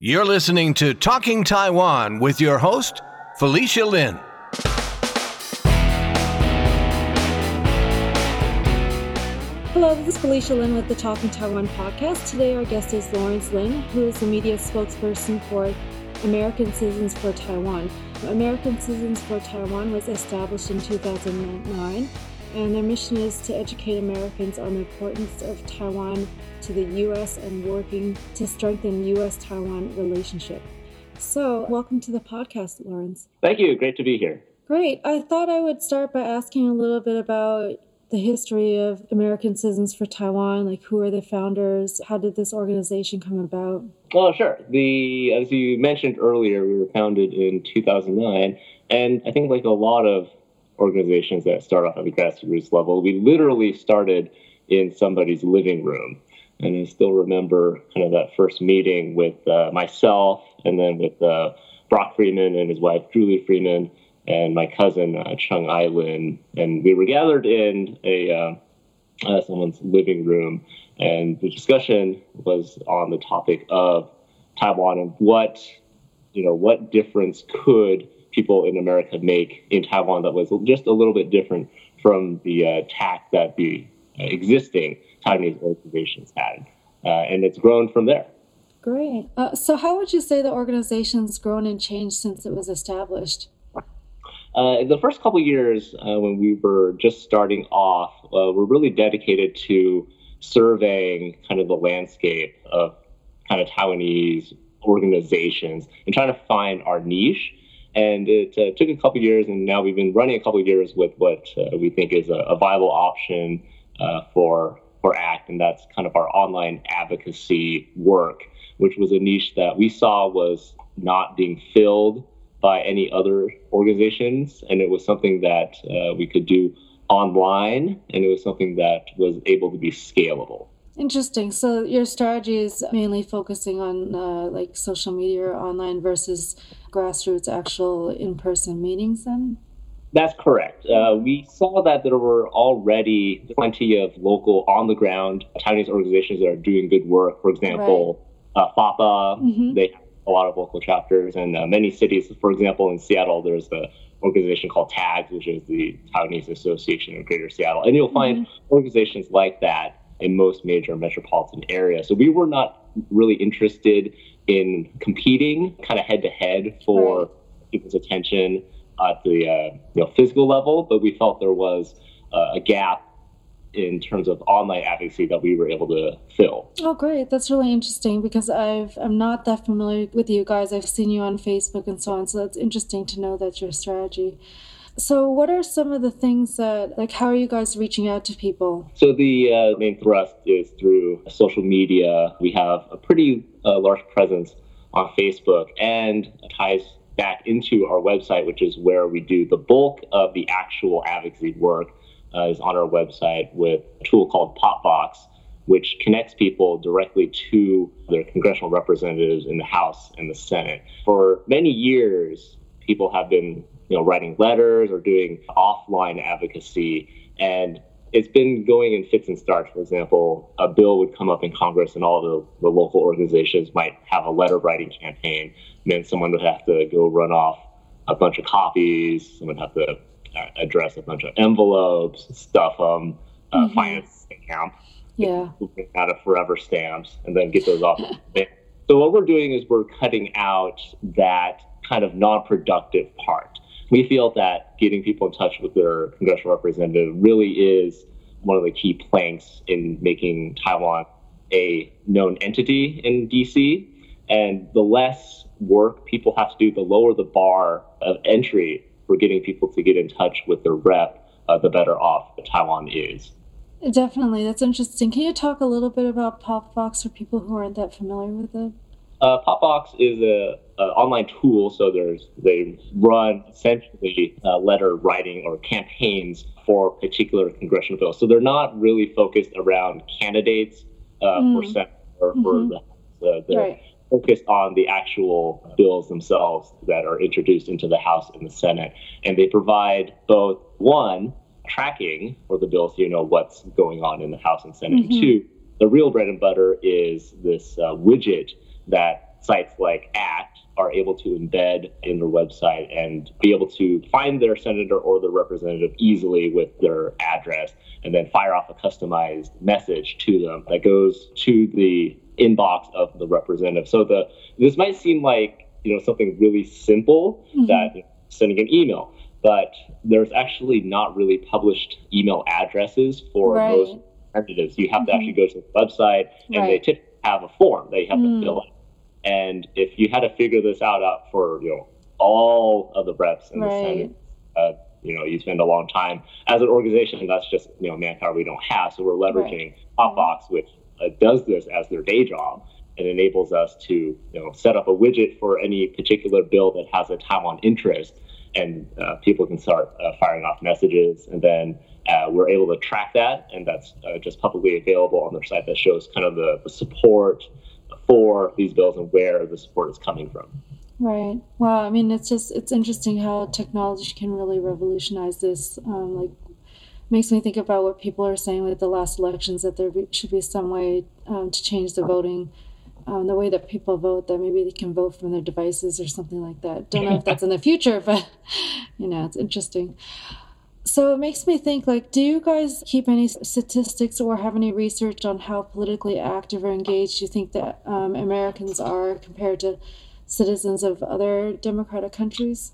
You're listening to Talking Taiwan with your host, Felicia Lin. Hello, this is Felicia Lin with the Talking Taiwan podcast. Today our guest is Lawrence Lin, who is the media spokesperson for American Citizens for Taiwan. American Citizens for Taiwan was established in 2009, and their mission is to educate Americans on the importance of Taiwan to the U.S. and working to strengthen U.S.-Taiwan relationship. So welcome to the podcast, Lawrence. Thank you. Great to be here. Great. I thought I would start by asking a little bit about the history of American Citizens for Taiwan, like who are the founders? How did this organization come about? Well, sure. As you mentioned earlier, we were founded in 2009. And I think like a lot of organizations that start off at the grassroots level, we literally started in somebody's living room. And I still remember kind of that first meeting with myself and then with Brock Freeman and his wife, Julie Freeman, and my cousin, Chung Ai Lin. And we were gathered in someone's living room. And the discussion was on the topic of Taiwan and what difference could people in America make in Taiwan that was just a little bit different from the tack that the existing Taiwanese organizations had. And it's grown from there. Great. So how would you say the organization's grown and changed since it was established? In the first couple of years when we were just starting off, we're really dedicated to surveying kind of the landscape of kind of Taiwanese organizations and trying to find our niche. And it took a couple of years, and now we've been running a couple of years with what we think is a viable option for ACT, and that's kind of our online advocacy work, which was a niche that we saw was not being filled by any other organizations, and it was something that we could do online, and it was something that was able to be scalable. Interesting. So your strategy is mainly focusing on like social media or online versus grassroots actual in-person meetings then? That's correct. We saw that there were already plenty of local on-the-ground Taiwanese organizations that are doing good work. For example, right. FAPA, mm-hmm. They have a lot of local chapters in many cities. For example, in Seattle, there's an organization called TAGS, which is the Taiwanese Association of Greater Seattle. And you'll find mm-hmm. organizations like that in most major metropolitan areas. So we were not really interested in competing kind of head-to-head for right. people's attention at the physical level, but we felt there was a gap in terms of online advocacy that we were able to fill. Oh, great. That's really interesting because I'm not that familiar with you guys. I've seen you on Facebook and so on, so that's interesting to know that's your strategy. So what are some of the things that, like, how are you guys reaching out to people? So the main thrust is through social media. We have a pretty large presence on Facebook and ties back into our website, which is where we do the bulk of the actual advocacy work is on our website with a tool called Popvox, which connects people directly to their congressional representatives in the House and the Senate. For many years, people have been writing letters or doing offline advocacy, and it's been going in fits and starts. For example, a bill would come up in Congress and all the local organizations might have a letter writing campaign, and then someone would have to go run off a bunch of copies, someone would have to address a bunch of envelopes, stuff them, mm-hmm. finance stamp, yeah. out of forever stamps, and then get those off. So what we're doing is we're cutting out that kind of non-productive part. We feel that getting people in touch with their congressional representative really is one of the key planks in making Taiwan a known entity in DC. And the less work people have to do, the lower the bar of entry for getting people to get in touch with their rep, the better off Taiwan is. Definitely. That's interesting. Can you talk a little bit about Popvox for people who aren't that familiar with it? Popvox is an online tool, so they run essentially letter writing or campaigns for particular congressional bills. So they're not really focused around candidates for senator or mm-hmm. for the they're right. focused on the actual bills themselves that are introduced into the House and the Senate. And they provide both, one, tracking for the bills, so you know what's going on in the House and Senate. Mm-hmm. And two, the real bread and butter is this widget that sites like ACT are able to embed in their website and be able to find their senator or their representative easily with their address, and then fire off a customized message to them that goes to the inbox of the representative. So this might seem like, you know, something really simple, mm-hmm. that sending an email, but there's actually not really published email addresses for those representatives. You have mm-hmm. to actually go to the website, and they typically have a form that you have to fill out. And if you had to figure this out for, you know, all of the reps in the Senate, you know, you spend a long time as an organization. That's just, you know, manpower we don't have. So we're leveraging Popvox, which does this as their day job, and enables us to, you know, set up a widget for any particular bill that has a Taiwan interest, and people can start firing off messages, and then we're able to track that, and that's just publicly available on their site that shows kind of the support for these bills and where the support is coming from. Right. Wow. I mean, it's interesting how technology can really revolutionize this. Like, makes me think about what people are saying with the last elections, that there should be some way to change the voting, the way that people vote, that maybe they can vote from their devices or something like that. Don't know if that's in the future, but, you know, it's interesting. So it makes me think, like, do you guys keep any statistics or have any research on how politically active or engaged you think that Americans are compared to citizens of other democratic countries?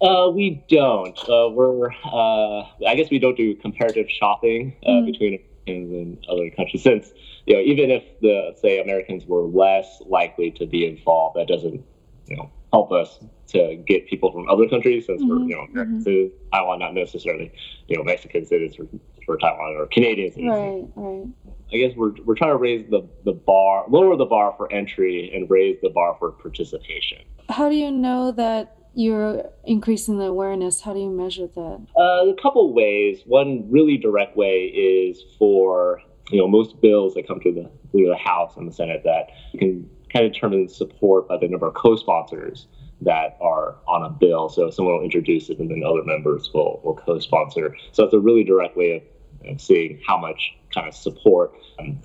We don't. I guess we don't do comparative shopping between Americans and other countries, since, you know, even if say Americans were less likely to be involved, that doesn't, you know, help us to get people from other countries, since we're, you know, American citizens, Taiwan, not necessarily, you know, Mexican citizens for Taiwan, or Canadian citizens. Right. I guess we're trying to raise the bar, lower the bar for entry and raise the bar for participation. How do you know that you're increasing the awareness? How do you measure that? A couple ways. One really direct way is for, you know, most bills that come through the House and the Senate, that you can kind of determine support by the number of co-sponsors that are on a bill. So someone will introduce it, and then other members will co-sponsor. So it's a really direct way of seeing how much kind of support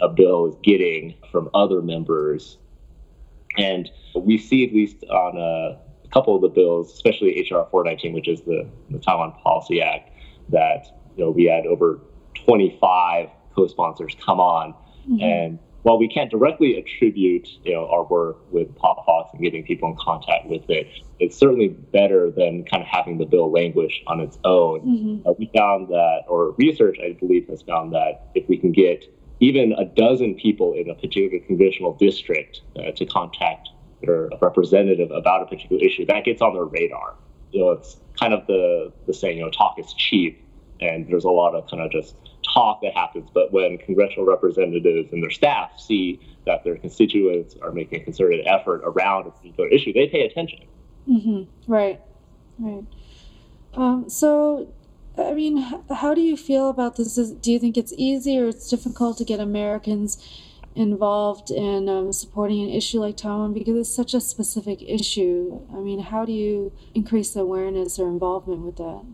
a bill is getting from other members. And we see, at least on a couple of the bills, especially HR 419, which is the Taiwan Policy Act, that, you know, we had over 25 co-sponsors come on. Mm-hmm. And while we can't directly attribute, you know, our work with Popvox and getting people in contact with it, it's certainly better than kind of having the bill languish on its own. Mm-hmm. We found that, or research, I believe, has found that if we can get even a dozen people in a particular congressional district to contact their representative about a particular issue, that gets on their radar. You know, it's kind of the saying, you know, talk is cheap, and there's a lot of kind of just talk that happens, but when congressional representatives and their staff see that their constituents are making a concerted effort around a particular issue, they pay attention. Mm-hmm. Right. So, I mean, how do you feel about this? Do you think it's easy or it's difficult to get Americans involved in supporting an issue like Taiwan, because it's such a specific issue? I mean, how do you increase the awareness or involvement with that?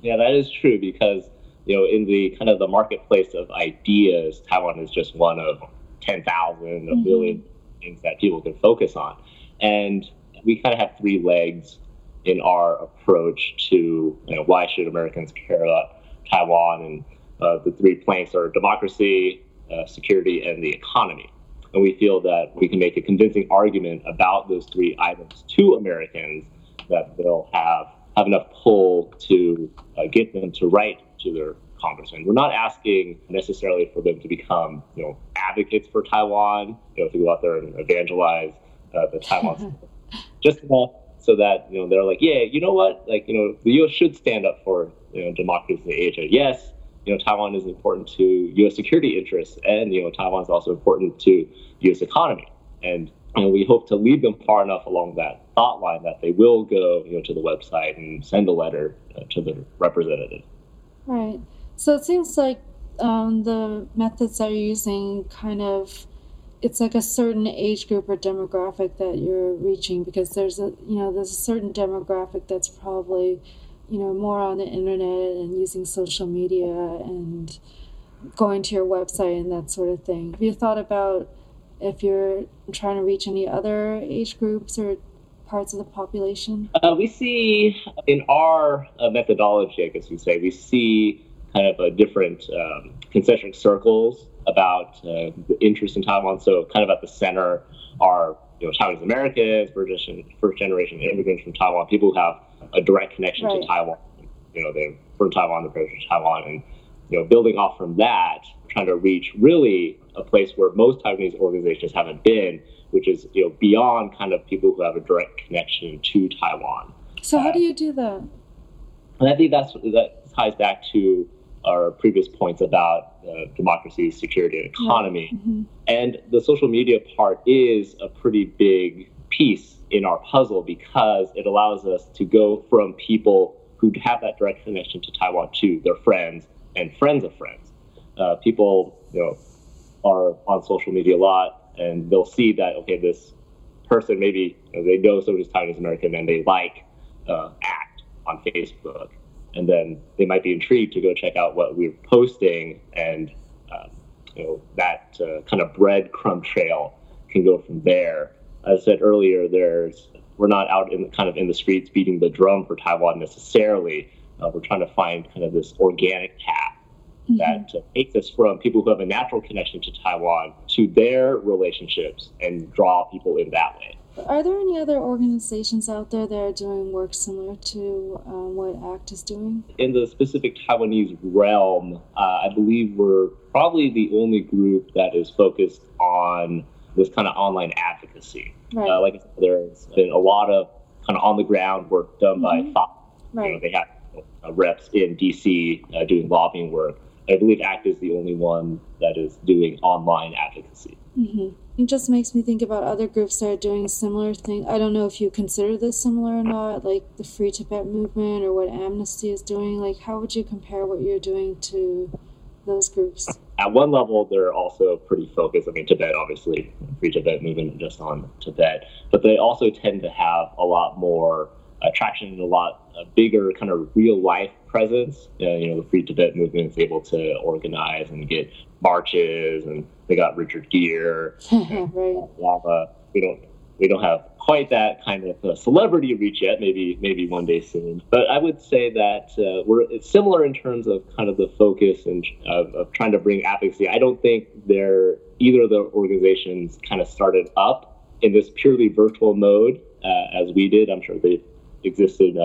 Yeah, that is true, because, you know, in the kind of the marketplace of ideas, Taiwan is just one of 10,000, a million things that people can focus on. And we kind of have three legs in our approach to, you know, why should Americans care about Taiwan? And the three planks are democracy, security, and the economy. And we feel that we can make a convincing argument about those three items to Americans that they'll have enough pull to get them to write to their congressman. We're not asking necessarily for them to become, you know, advocates for Taiwan, you know, to go out there and evangelize the Taiwan. Just enough so that, you know, they're like, yeah, you know what, like, you know, the U.S. should stand up for, you know, democracy in Asia. Yes, you know, Taiwan is important to U.S. security interests, and, you know, Taiwan's also important to U.S. economy. And, you know, we hope to lead them far enough along that thought line that they will go, you know, to the website and send a letter to their representative. Right. So it seems like the methods that you're using, kind of, it's like a certain age group or demographic that you're reaching, because there's a certain demographic that's probably, you know, more on the internet and using social media and going to your website and that sort of thing. Have you thought about if you're trying to reach any other age groups or parts of the population? We see in our methodology, I guess you say, we see kind of a different concentric circles about the interest in Taiwan. So kind of at the center are, you know, Taiwanese Americans, first generation immigrants from Taiwan, people who have a direct connection to Taiwan. You know, they're from Taiwan, they're parents from Taiwan, and, you know, building off from that, trying to reach really a place where most Taiwanese organizations haven't been, which is, you know, beyond kind of people who have a direct connection to Taiwan. So how do you do that? And I think that ties back to our previous points about democracy, security, and economy. Yeah. Mm-hmm. And the social media part is a pretty big piece in our puzzle because it allows us to go from people who have that direct connection to Taiwan to their friends and friends of friends. People, you know, are on social media a lot, and they'll see that, okay, this person, maybe, you know, they know somebody's Taiwanese American and they like ACT on Facebook. And then they might be intrigued to go check out what we're posting, and you know, that kind of breadcrumb trail can go from there. As I said earlier, we're not out in kind of in the streets beating the drum for Taiwan necessarily. We're trying to find kind of this organic path mm-hmm. that takes us from people who have a natural connection to Taiwan to their relationships and draw people in that way. Are there any other organizations out there that are doing work similar to what ACT is doing? In the specific Taiwanese realm, I believe we're probably the only group that is focused on this kind of online advocacy. Right. Like I said, there's been a lot of kind of on-the-ground work done mm-hmm. by FAPA. Right. You know, they have reps in D.C. Doing lobbying work. I believe ACT is the only one that is doing online advocacy. Mm-hmm. It just makes me think about other groups that are doing similar things. I don't know if you consider this similar or not, like the Free Tibet movement or what Amnesty is doing. Like, how would you compare what you're doing to those groups? At one level, they're also pretty focused. I mean, Tibet, obviously, Free Tibet movement just on Tibet. But they also tend to have a lot more attraction and a lot bigger kind of real-life presence. You know, the Free Tibet movement is able to organize and get marches, and they got Richard Gere. Right. We don't have quite that kind of celebrity reach yet. Maybe one day soon. But I would say that it's similar in terms of kind of the focus and of trying to bring advocacy. I don't think either of the organizations kind of started up in this purely virtual mode as we did. I'm sure they existed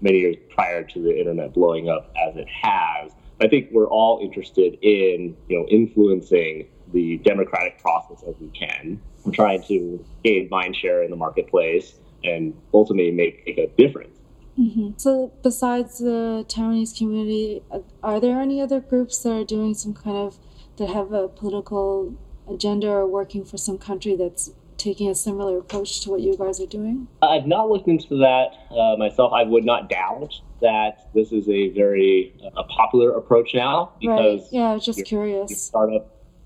many years prior to the internet blowing up as it has. I think we're all interested in, you know, influencing the democratic process as we can. We're trying to gain mind share in the marketplace and ultimately make a difference. Mm-hmm. So besides the Taiwanese community, are there any other groups that are doing some kind of, that have a political agenda or working for some country that's taking a similar approach to what you guys are doing? I've not looked into that myself. I would not doubt that this is a very popular approach now because right. Yeah, I was just curious.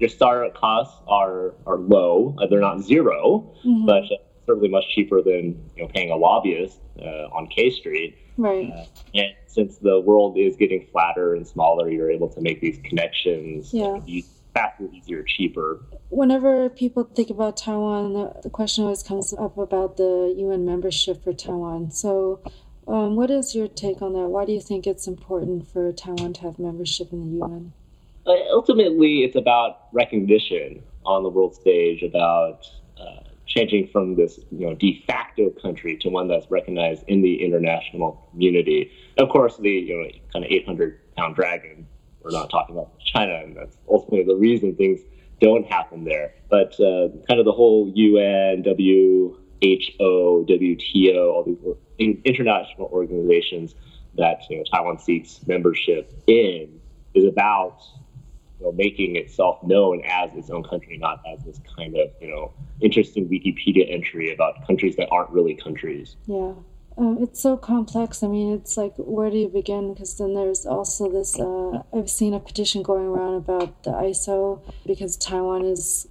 Your startup costs are low. They're not zero, mm-hmm. but certainly much cheaper than, you know, paying a lobbyist on K Street. Right. And since the world is getting flatter and smaller, you're able to make these connections. Yeah. Faster, easier, cheaper. Whenever people think about Taiwan, the question always comes up about the UN membership for Taiwan. So what is your take on that? Why do you think it's important for Taiwan to have membership in the UN? Ultimately, it's about recognition on the world stage, about changing from this, you know, de facto country to one that's recognized in the international community. Of course, the, you know, kind of 800-pound dragon. We're not talking about China, and that's ultimately the reason things don't happen there. But kind of the whole UN, WHO, WTO, all these international organizations that, you know, Taiwan seeks membership in is about, you know, making itself known as its own country, not as this kind of, you know, interesting Wikipedia entry about countries that aren't really countries. Yeah. It's so complex. I mean, it's like, where do you begin? Because then there's also this, I've seen a petition going around about the ISO because Taiwan is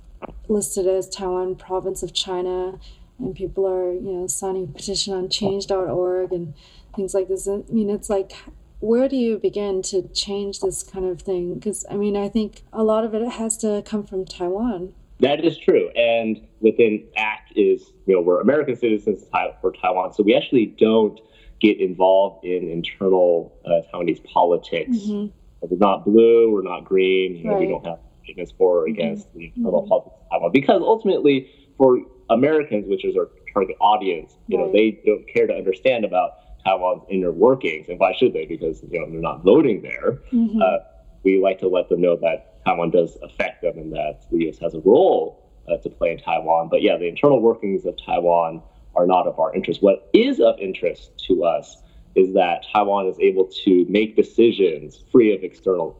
listed as Taiwan province of China, and people are, you know, signing a petition on change.org and things like this. I mean, it's like, where do you begin to change this kind of thing? Because, I mean, I think a lot of it has to come from Taiwan. That is true. And within ACT is, you know, we're American Citizens for Taiwan, so we actually don't get involved in internal Taiwanese politics. Mm-hmm. We're not blue, we're not green, you know, we don't have statements for or against the internal politics of Taiwan. Because ultimately, for Americans, which is our target audience, you know, they don't care to understand about Taiwan's inner workings, and why should they? Because, you know, they're not voting there. Mm-hmm. We like to let them know that Taiwan does affect them and that the U.S. has a role to play in Taiwan. But yeah, the internal workings of Taiwan are not of our interest. What is of interest to us is that Taiwan is able to make decisions free of external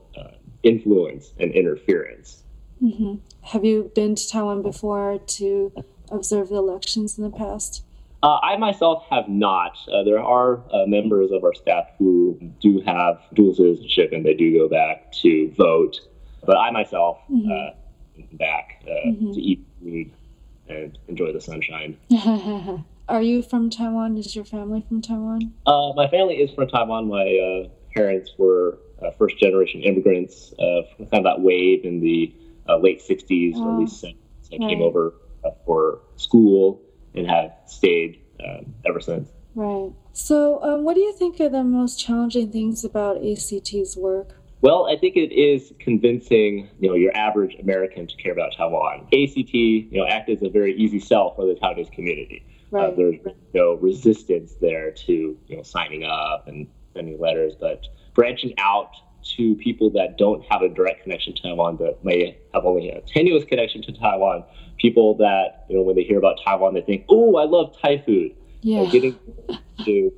influence and interference. Mm-hmm. Have you been to Taiwan before to observe the elections in the past? I myself have not. There are members of our staff who do have dual citizenship and they do go back to vote. But I myself back to eat food and enjoy the sunshine. Are you from Taiwan? Is your family from Taiwan? My family is from Taiwan. My parents were first-generation immigrants from kind of that wave in the late 60s, early 70s. I came over for school and have stayed ever since. Right. So what do you think are the most challenging things about ACT's work? Well, I think it is convincing, you know, your average American to care about Taiwan. ACT, you know, acted as a very easy sell for the Taiwanese community. Right. There's no resistance there to, you know, signing up and sending letters, but branching out to people that don't have a direct connection to Taiwan, that may have only a tenuous connection to Taiwan, people that, you know, when they hear about Taiwan, they think, oh, I love Thai food. Yeah. And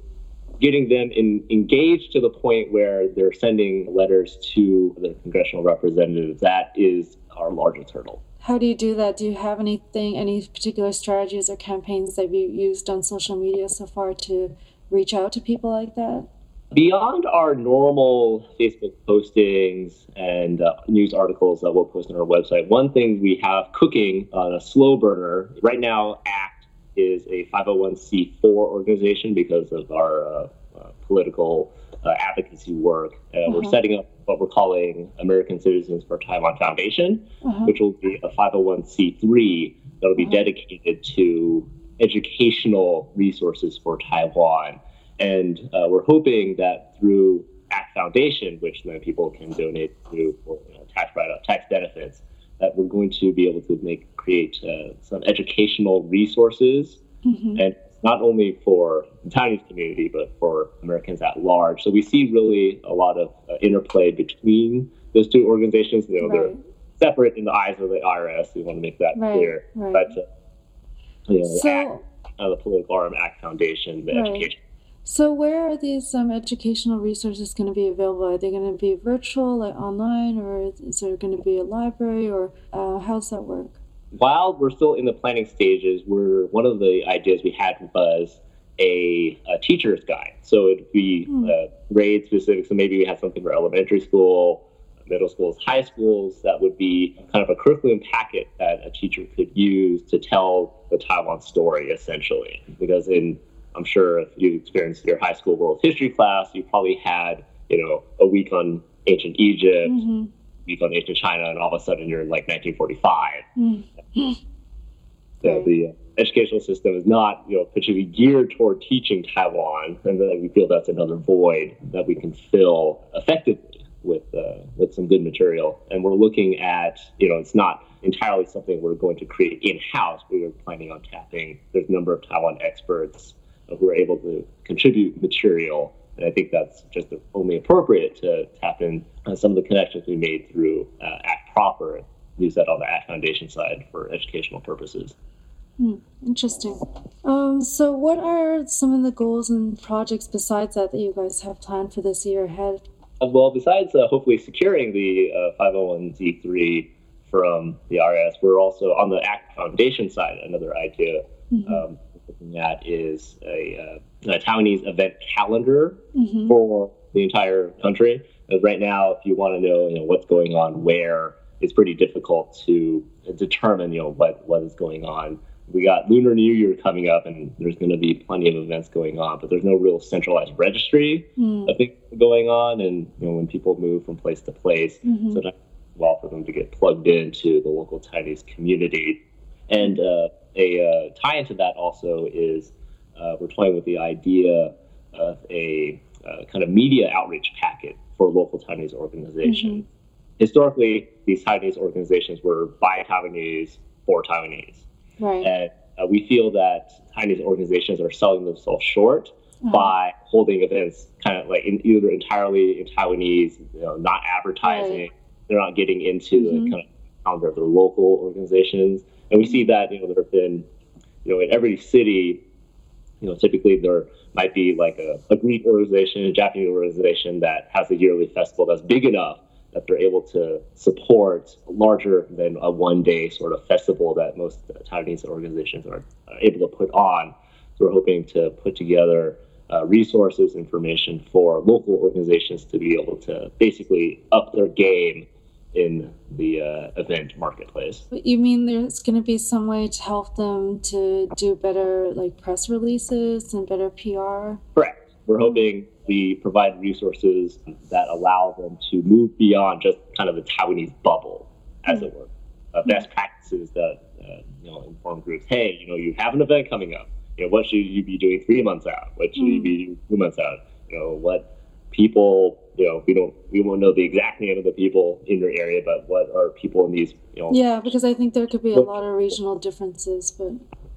getting them engaged to the point where they're sending letters to their congressional representatives, that is our largest hurdle. How do you do that? Do you have any particular strategies or campaigns that you used on social media so far to reach out to people like that? Beyond our normal Facebook postings and news articles that we'll post on our website, one thing we have cooking on a slow burner right now, ACT is a 501c4 organization because of our political advocacy work. We're setting up what we're calling American Citizens for Taiwan Foundation, which will be a 501c3 that will be dedicated to educational resources for Taiwan. And we're hoping that through ACT Foundation, which then people can donate to for, you know, tax write-off, tax benefits, that we're going to be able to create some educational resources, and not only for the Chinese community, but for Americans at large. So we see really a lot of interplay between those two organizations. You know, they're separate in the eyes of the IRS. We want to make that clear. Right. But you know, the political arm, ACT Foundation, the education. So where are these educational resources going to be available? Are they going to be virtual, like online, or is there going to be a library, or how does that work? While we're still in the planning stages, one of the ideas we had was a teacher's guide. So it would be grade specific, so maybe we have something for elementary school, middle schools, high schools. That would be kind of a curriculum packet that a teacher could use to tell the Taiwan story, essentially, because I'm sure if you experienced your high school world history class, you probably had, you know, a week on ancient Egypt, a week on ancient China, and all of a sudden you're in like 1945. Mm-hmm. So the educational system is not, you know, particularly geared toward teaching Taiwan, and then we feel that's another void that we can fill effectively with some good material. And we're looking at, you know, it's not entirely something we're going to create in-house. We are planning on tapping. There's a number of Taiwan experts who are able to contribute material. And I think that's just only appropriate to tap in some of the connections we made through ACT proper and use that on the ACT Foundation side for educational purposes. Interesting. So what are some of the goals and projects besides that you guys have planned for this year ahead? Well, besides hopefully securing the 501c3 from the IRS, we're also on the ACT Foundation side, another idea looking at is a Taiwanese event calendar for the entire country. Right now, if you want to know, you know, what's going on where, it's pretty difficult to determine, you know, what is going on. We got Lunar New Year coming up, and there's going to be plenty of events going on, but there's no real centralized registry of things going on. And, you know, when people move from place to place, so while for them to get plugged into the local Chinese community. And a tie into that also is we're toying with the idea of a kind of media outreach packet for local Chinese organizations. Mm-hmm. Historically, these Taiwanese organizations were by Taiwanese for Taiwanese. Right. And we feel that Taiwanese organizations are selling themselves short by holding events kind of like either entirely in Taiwanese, you know, not advertising. Right. They're not getting into the kind of calendar of their local organizations. And we see that, you know, there have been, you know, in every city, you know, typically there might be like a Greek organization, a Japanese organization that has a yearly festival that's big enough that they're able to support larger than a one-day sort of festival that most Taiwanese organizations are able to put on. So we're hoping to put together resources, information for local organizations to be able to basically up their game in the event marketplace. You mean there's going to be some way to help them to do better, like press releases and better PR? Correct. We're hoping we provide resources that allow them to move beyond just kind of the Taiwanese bubble, as it were. Best practices that you know, inform groups. Hey, you know, you have an event coming up. You know, what should you be doing 3 months out? What should you be doing 2 months out? You know, what people. You know, we won't know the exact name of the people in your area, but what are people in these? You know, yeah, because I think there could be a lot of regional differences, but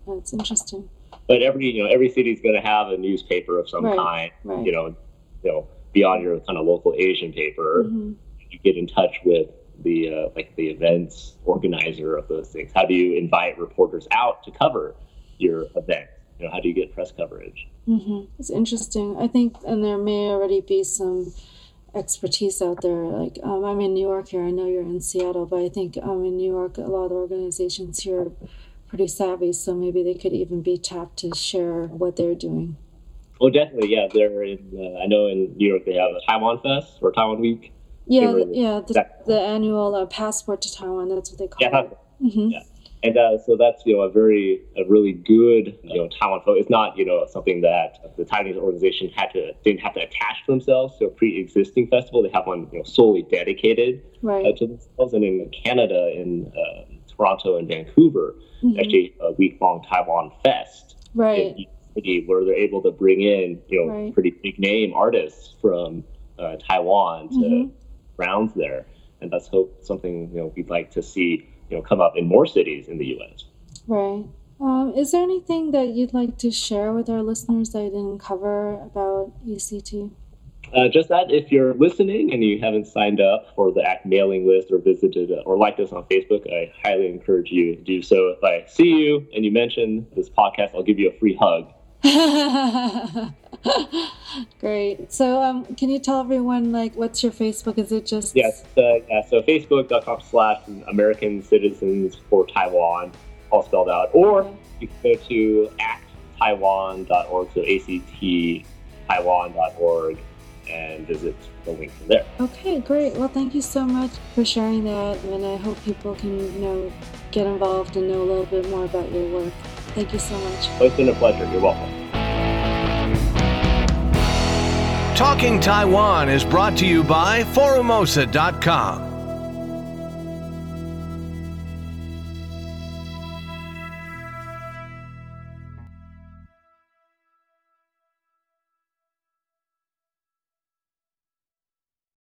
that's interesting. But every city's going to have a newspaper of some kind. Right. You know, beyond your kind of local Asian paper, you get in touch with the like the events organizer of those things. How do you invite reporters out to cover your event? You know, how do you get press coverage? It's interesting. I think, and there may already be some expertise out there. Like I'm in New York here. I know you're in Seattle, but I think in New York, a lot of organizations here are pretty savvy, so maybe they could even be tapped to share what they're doing. Oh, definitely, yeah. They're in. I know in New York they have a Taiwan Fest or Taiwan Week. Yeah, the annual passport to Taiwan. That's what they call it. Yeah, and so that's a really good Taiwan focus. It's not something that the Taiwanese organization didn't have to attach to themselves to a pre-existing festival. They have one solely dedicated to themselves. And in Canada, in Toronto and Vancouver, actually a week-long Taiwan Fest in each city where they're able to bring in, pretty big-name artists from Taiwan to rounds there. And that's something, we'd like to see, come up in more cities in the U.S. Right. Is there anything that you'd like to share with our listeners that I didn't cover about ECT? Just that if you're listening and you haven't signed up for the ACT mailing list or visited or liked us on Facebook, I highly encourage you to do so. If I see you and you mention this podcast, I'll give you a free hug. Great. So can you tell everyone, what's your Facebook? Is it just... Yes. So facebook.com/American Citizens for Taiwan, all spelled out. Or you can go to acttaiwan.org, so acttaiwan.org. and visit the link from there. Okay, great. Well, thank you so much for sharing that, and I hope people can, get involved and know a little bit more about your work. Thank you so much. Oh, it's been a pleasure. You're welcome. Talking Taiwan is brought to you by Forumosa.com.